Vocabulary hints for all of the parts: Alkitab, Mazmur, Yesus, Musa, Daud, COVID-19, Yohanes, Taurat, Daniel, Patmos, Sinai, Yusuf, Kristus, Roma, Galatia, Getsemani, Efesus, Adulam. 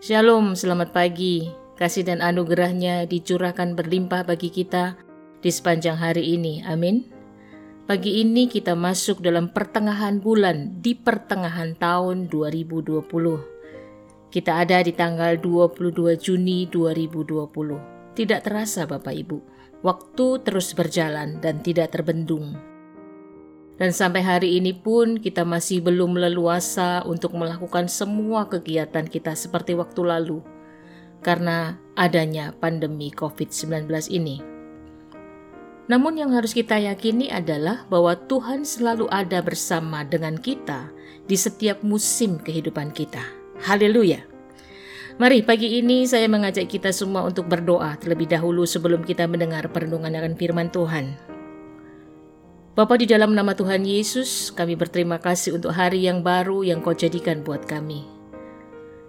Shalom, selamat pagi. Kasih dan anugerahnya dicurahkan berlimpah bagi kita di sepanjang hari ini. Amin. Pagi ini kita masuk dalam pertengahan bulan di pertengahan tahun 2020. Kita ada di tanggal 22 Juni 2020. Tidak terasa Bapak Ibu, waktu terus berjalan dan tidak terbendung. Dan sampai hari ini pun kita masih belum leluasa untuk melakukan semua kegiatan kita seperti waktu lalu karena adanya pandemi COVID-19 ini. Namun yang harus kita yakini adalah bahwa Tuhan selalu ada bersama dengan kita di setiap musim kehidupan kita. Haleluya. Mari pagi ini saya mengajak kita semua untuk berdoa terlebih dahulu sebelum kita mendengar perenungan akan firman Tuhan. Bapa, di dalam nama Tuhan Yesus, kami berterima kasih untuk hari yang baru yang Kau jadikan buat kami.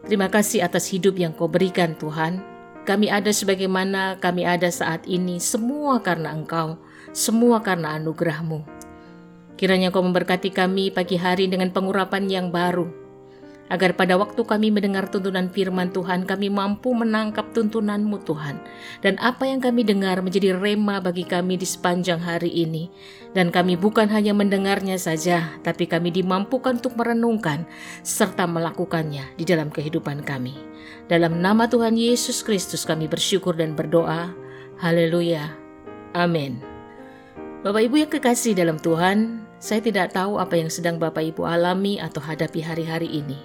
Terima kasih atas hidup yang Kau berikan, Tuhan. Kami ada sebagaimana kami ada saat ini, semua karena Engkau, semua karena anugerah-Mu. Kiranya Kau memberkati kami pagi hari dengan pengurapan yang baru, agar pada waktu kami mendengar tuntunan firman Tuhan, kami mampu menangkap tuntunan-Mu, Tuhan. Dan apa yang kami dengar menjadi rema bagi kami di sepanjang hari ini. Dan kami bukan hanya mendengarnya saja, tapi kami dimampukan untuk merenungkan serta melakukannya di dalam kehidupan kami. Dalam nama Tuhan Yesus Kristus kami bersyukur dan berdoa. Haleluya. Amin. Bapak Ibu yang kekasih dalam Tuhan, saya tidak tahu apa yang sedang Bapak Ibu alami atau hadapi hari-hari ini.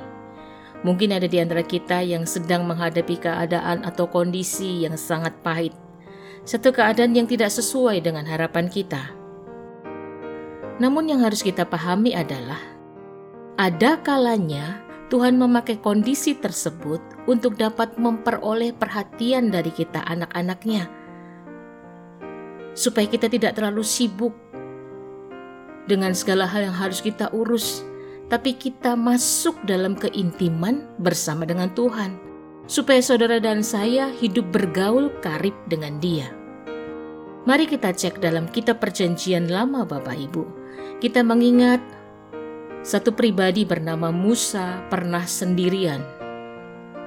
Mungkin ada di antara kita yang sedang menghadapi keadaan atau kondisi yang sangat pahit. Satu keadaan yang tidak sesuai dengan harapan kita. Namun yang harus kita pahami adalah ada kalanya Tuhan memakai kondisi tersebut untuk dapat memperoleh perhatian dari kita anak-anaknya, supaya kita tidak terlalu sibuk dengan segala hal yang harus kita urus, tapi kita masuk dalam keintiman bersama dengan Tuhan, supaya saudara dan saya hidup bergaul karib dengan Dia. Mari kita cek dalam Kitab Perjanjian Lama, Bapak Ibu. Kita mengingat satu pribadi bernama Musa pernah sendirian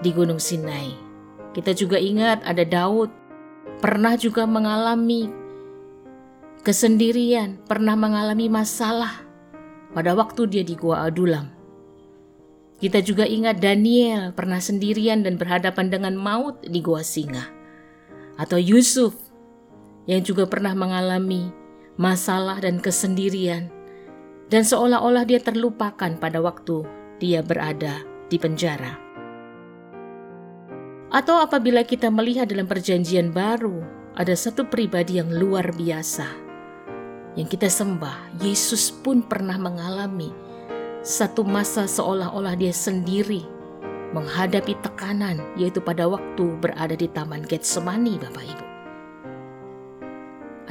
di Gunung Sinai. Kita juga ingat ada Daud pernah juga mengalami kesendirian, pernah mengalami masalah pada waktu dia di Gua Adulam. Kita juga ingat Daniel pernah sendirian dan berhadapan dengan maut di Gua Singa. Atau Yusuf yang juga pernah mengalami masalah dan kesendirian. Dan seolah-olah dia terlupakan pada waktu dia berada di penjara. Atau apabila kita melihat dalam perjanjian baru, ada satu pribadi yang luar biasa, yang kita sembah. Yesus pun pernah mengalami satu masa seolah-olah dia sendiri menghadapi tekanan, yaitu pada waktu berada di Taman Getsemani, Bapak Ibu.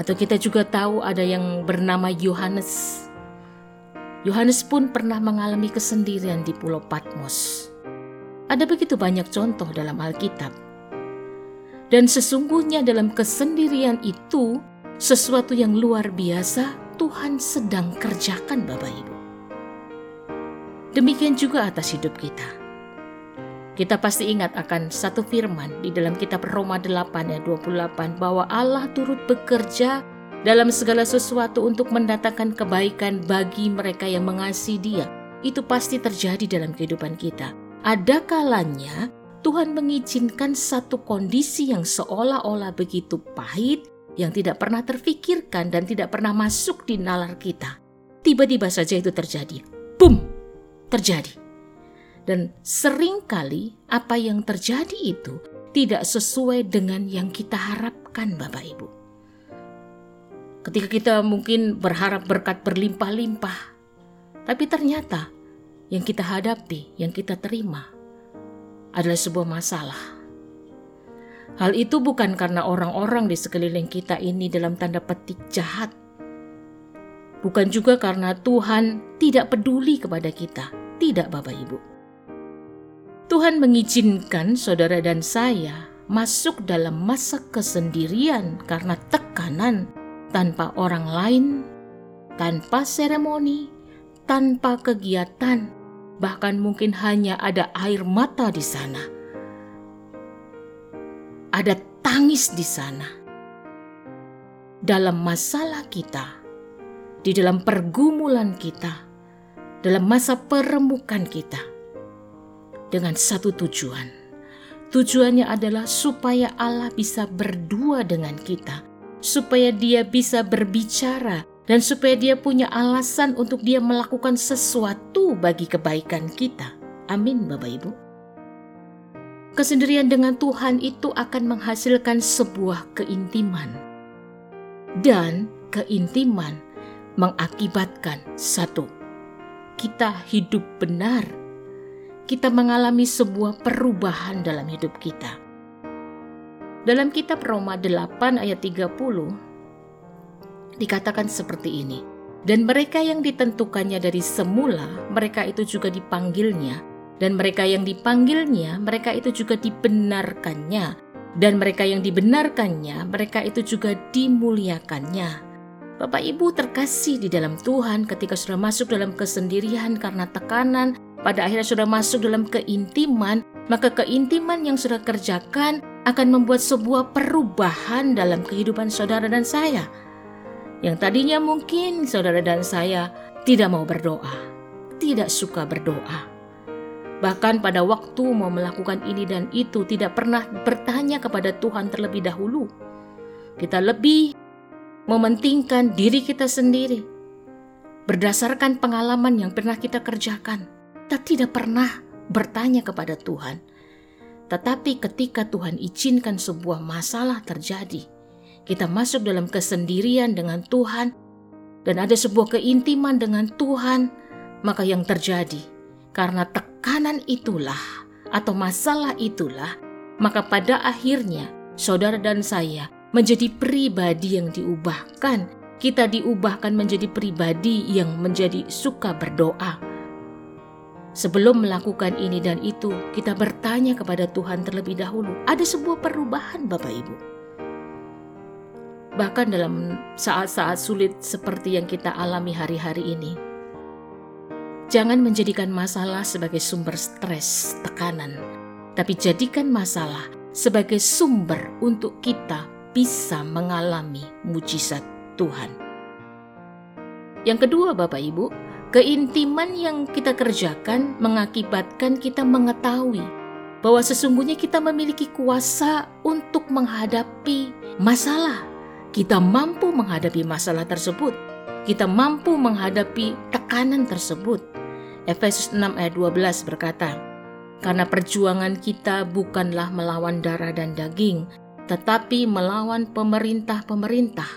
Atau kita juga tahu ada yang bernama Yohanes. Yohanes pun pernah mengalami kesendirian di Pulau Patmos. Ada begitu banyak contoh dalam Alkitab. Dan sesungguhnya dalam kesendirian itu, sesuatu yang luar biasa Tuhan sedang kerjakan, Bapak Ibu. Demikian juga atas hidup kita. Kita pasti ingat akan satu firman di dalam kitab Roma 8 ayat 28 bahwa Allah turut bekerja dalam segala sesuatu untuk mendatangkan kebaikan bagi mereka yang mengasihi Dia. Itu pasti terjadi dalam kehidupan kita. Ada kalanya Tuhan mengizinkan satu kondisi yang seolah-olah begitu pahit, yang tidak pernah terfikirkan dan tidak pernah masuk di nalar kita. Tiba-tiba saja itu terjadi. Boom! Terjadi. Dan seringkali apa yang terjadi itu tidak sesuai dengan yang kita harapkan, Bapak Ibu. Ketika kita mungkin berharap berkat berlimpah-limpah, tapi ternyata yang kita hadapi, yang kita terima adalah sebuah masalah. Hal itu bukan karena orang-orang di sekeliling kita ini dalam tanda petik jahat. Bukan juga karena Tuhan tidak peduli kepada kita. Tidak, Bapak Ibu. Tuhan mengizinkan saudara dan saya masuk dalam masa kesendirian karena tekanan, tanpa orang lain, tanpa seremoni, tanpa kegiatan, bahkan mungkin hanya ada air mata di sana. ada tangis di sana. Dalam masalah kita, di dalam pergumulan kita, dalam masa peremukan kita, dengan satu tujuan. Tujuannya adalah supaya Allah bisa berdua dengan kita, supaya Dia bisa berbicara, dan supaya Dia punya alasan untuk Dia melakukan sesuatu bagi kebaikan kita. Amin, Bapak Ibu. Kesendirian dengan Tuhan itu akan menghasilkan sebuah keintiman. Dan keintiman mengakibatkan satu, kita hidup benar. Kita mengalami sebuah perubahan dalam hidup kita. Dalam kitab Roma 8 ayat 30 dikatakan seperti ini. Dan mereka yang ditentukannya dari semula, mereka itu juga dipanggilnya. Dan mereka yang dipanggilnya, mereka itu juga dibenarkannya. Dan mereka yang dibenarkannya, mereka itu juga dimuliakannya. Bapak Ibu terkasih di dalam Tuhan, ketika sudah masuk dalam kesendirian karena tekanan, pada akhirnya sudah masuk dalam keintiman, maka keintiman yang sudah kerjakan akan membuat sebuah perubahan dalam kehidupan saudara dan saya. Yang tadinya mungkin saudara dan saya tidak mau berdoa, tidak suka berdoa. Bahkan pada waktu mau melakukan ini dan itu tidak pernah bertanya kepada Tuhan terlebih dahulu. Kita lebih mementingkan diri kita sendiri berdasarkan pengalaman yang pernah kita kerjakan. Kita tidak pernah bertanya kepada Tuhan. Tetapi ketika Tuhan izinkan sebuah masalah terjadi, kita masuk dalam kesendirian dengan Tuhan dan ada sebuah keintiman dengan Tuhan, maka yang terjadi karena tekanan itulah atau masalah itulah, maka pada akhirnya saudara dan saya menjadi pribadi yang diubahkan. Kita diubahkan menjadi pribadi yang menjadi suka berdoa. Sebelum melakukan ini dan itu, kita bertanya kepada Tuhan terlebih dahulu. Ada sebuah perubahan, Bapak Ibu. Bahkan dalam saat-saat sulit seperti yang kita alami hari-hari ini, jangan menjadikan masalah sebagai sumber stres, tekanan, tapi jadikan masalah sebagai sumber untuk kita bisa mengalami mujizat Tuhan. Yang kedua, Bapak Ibu, keintiman yang kita kerjakan mengakibatkan kita mengetahui bahwa sesungguhnya kita memiliki kuasa untuk menghadapi masalah. Kita mampu menghadapi masalah tersebut. Kita mampu menghadapi tekanan tersebut. Efesus 6 ayat 12 berkata, "Karena perjuangan kita bukanlah melawan darah dan daging, tetapi melawan pemerintah-pemerintah,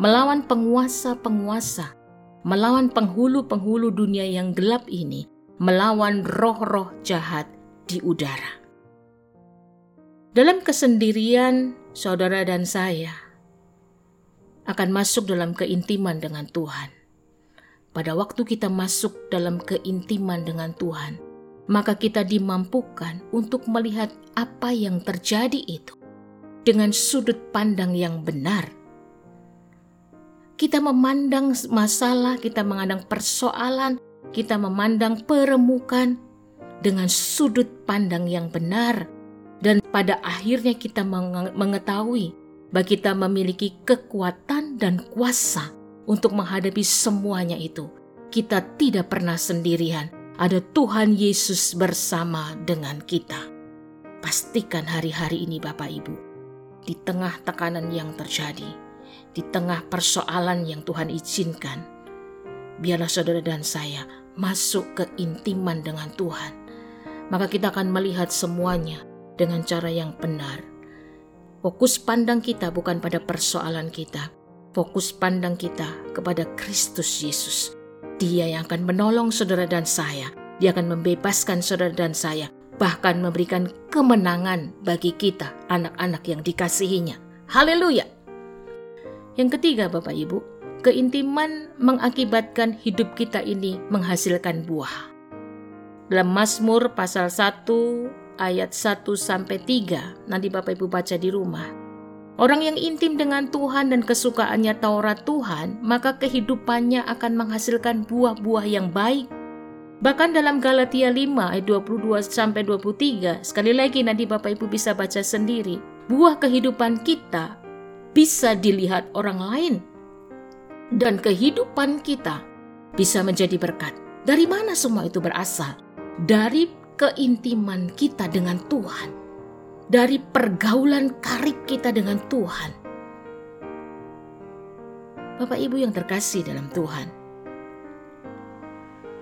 melawan penguasa-penguasa, melawan penghulu-penghulu dunia yang gelap ini, melawan roh-roh jahat di udara." Dalam kesendirian, saudara dan saya akan masuk dalam keintiman dengan Tuhan. Pada waktu kita masuk dalam keintiman dengan Tuhan, maka kita dimampukan untuk melihat apa yang terjadi itu dengan sudut pandang yang benar. Kita memandang masalah, kita memandang persoalan, kita memandang peremukan dengan sudut pandang yang benar. Dan pada akhirnya kita mengetahui bahwa kita memiliki kekuatan dan kuasa untuk menghadapi semuanya itu. Kita tidak pernah sendirian. Ada Tuhan Yesus bersama dengan kita. Pastikan hari-hari ini, Bapak Ibu, di tengah tekanan yang terjadi, di tengah persoalan yang Tuhan izinkan, biarlah saudara dan saya masuk ke intiman dengan Tuhan. Maka kita akan melihat semuanya dengan cara yang benar. Fokus pandang kita bukan pada persoalan kita. Fokus pandang kita kepada Kristus Yesus. Dia yang akan menolong saudara dan saya. Dia akan membebaskan saudara dan saya. Bahkan memberikan kemenangan bagi kita, anak-anak yang dikasihinya. Haleluya! Yang ketiga, Bapak Ibu, keintiman mengakibatkan hidup kita ini menghasilkan buah. Dalam Mazmur pasal 1 ayat 1-3, nanti Bapak Ibu baca di rumah. Orang yang intim dengan Tuhan dan kesukaannya Taurat Tuhan, maka kehidupannya akan menghasilkan buah-buah yang baik. Bahkan dalam Galatia 5 ayat 22-23, sekali lagi nanti Bapak Ibu bisa baca sendiri, buah kehidupan kita bisa dilihat orang lain. Dan kehidupan kita bisa menjadi berkat. Dari mana semua itu berasal? Dari keintiman kita dengan Tuhan. Dari pergaulan karib kita dengan Tuhan. Bapak Ibu yang terkasih dalam Tuhan,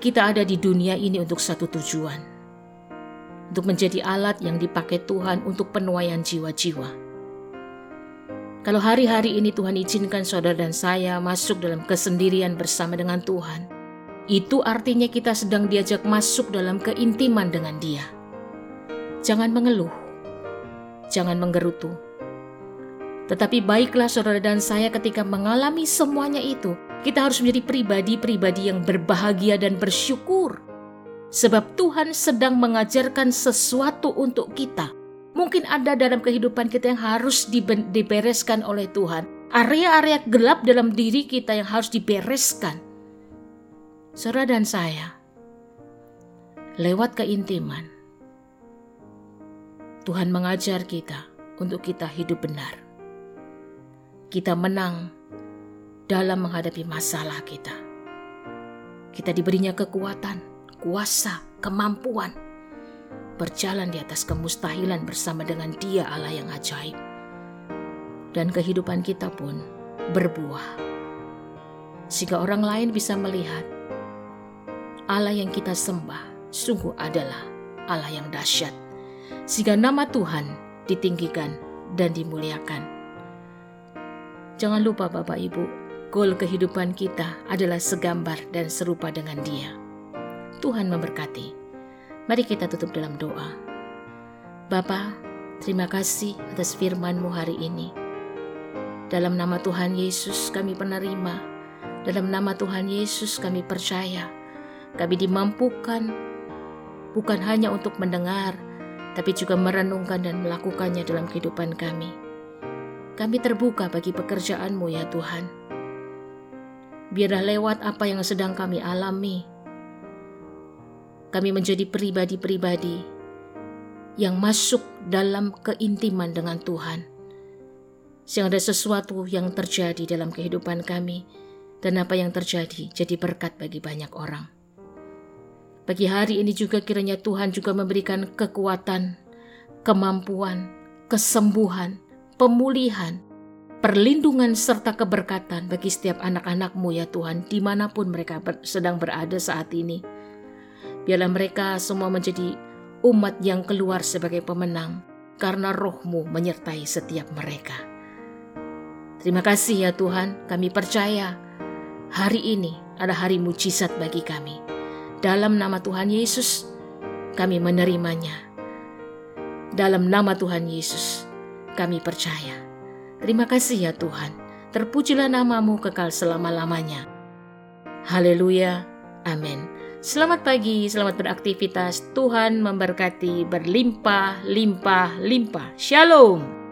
kita ada di dunia ini untuk satu tujuan, untuk menjadi alat yang dipakai Tuhan untuk penuaian jiwa-jiwa. Kalau hari-hari ini Tuhan izinkan saudara dan saya masuk dalam kesendirian bersama dengan Tuhan, itu artinya kita sedang diajak masuk dalam keintiman dengan Dia. Jangan mengeluh, jangan menggerutu. Tetapi baiklah saudara dan saya ketika mengalami semuanya itu, kita harus menjadi pribadi-pribadi yang berbahagia dan bersyukur. Sebab Tuhan sedang mengajarkan sesuatu untuk kita. Mungkin ada dalam kehidupan kita yang harus dibereskan oleh Tuhan. Area-area gelap dalam diri kita yang harus dibereskan. Saudara dan saya, lewat keintiman, Tuhan mengajar kita untuk kita hidup benar. Kita menang dalam menghadapi masalah kita. Kita diberinya kekuatan, kuasa, kemampuan. Berjalan di atas kemustahilan bersama dengan Dia Allah yang ajaib. Dan kehidupan kita pun berbuah. Sehingga orang lain bisa melihat Allah yang kita sembah sungguh adalah Allah yang dahsyat. Sehingga nama Tuhan ditinggikan dan dimuliakan. Jangan lupa Bapak Ibu, goal kehidupan kita adalah segambar dan serupa dengan Dia. Tuhan memberkati. Mari kita tutup dalam doa. Bapa, terima kasih atas firman-Mu hari ini. Dalam nama Tuhan Yesus kami penerima. Dalam nama Tuhan Yesus kami percaya. Kami dimampukan bukan hanya untuk mendengar, tapi juga merenungkan dan melakukannya dalam kehidupan kami. Kami terbuka bagi pekerjaan-Mu ya Tuhan. Biarlah lewat apa yang sedang kami alami, kami menjadi pribadi-pribadi yang masuk dalam keintiman dengan Tuhan. Sehingga ada sesuatu yang terjadi dalam kehidupan kami dan apa yang terjadi jadi berkat bagi banyak orang. Bagi hari ini juga kiranya Tuhan juga memberikan kekuatan, kemampuan, kesembuhan, pemulihan, perlindungan serta keberkatan bagi setiap anak-anak-Mu ya Tuhan dimanapun mereka sedang berada saat ini. Biarlah mereka semua menjadi umat yang keluar sebagai pemenang karena Roh-Mu menyertai setiap mereka. Terima kasih ya Tuhan, kami percaya hari ini ada hari mujizat bagi kami. Dalam nama Tuhan Yesus kami menerimanya. Dalam nama Tuhan Yesus kami percaya. Terima kasih ya Tuhan, terpujilah nama-Mu kekal selama-lamanya. Haleluya, amin. Selamat pagi, selamat beraktivitas. Tuhan memberkati berlimpah-limpah-limpah. Shalom.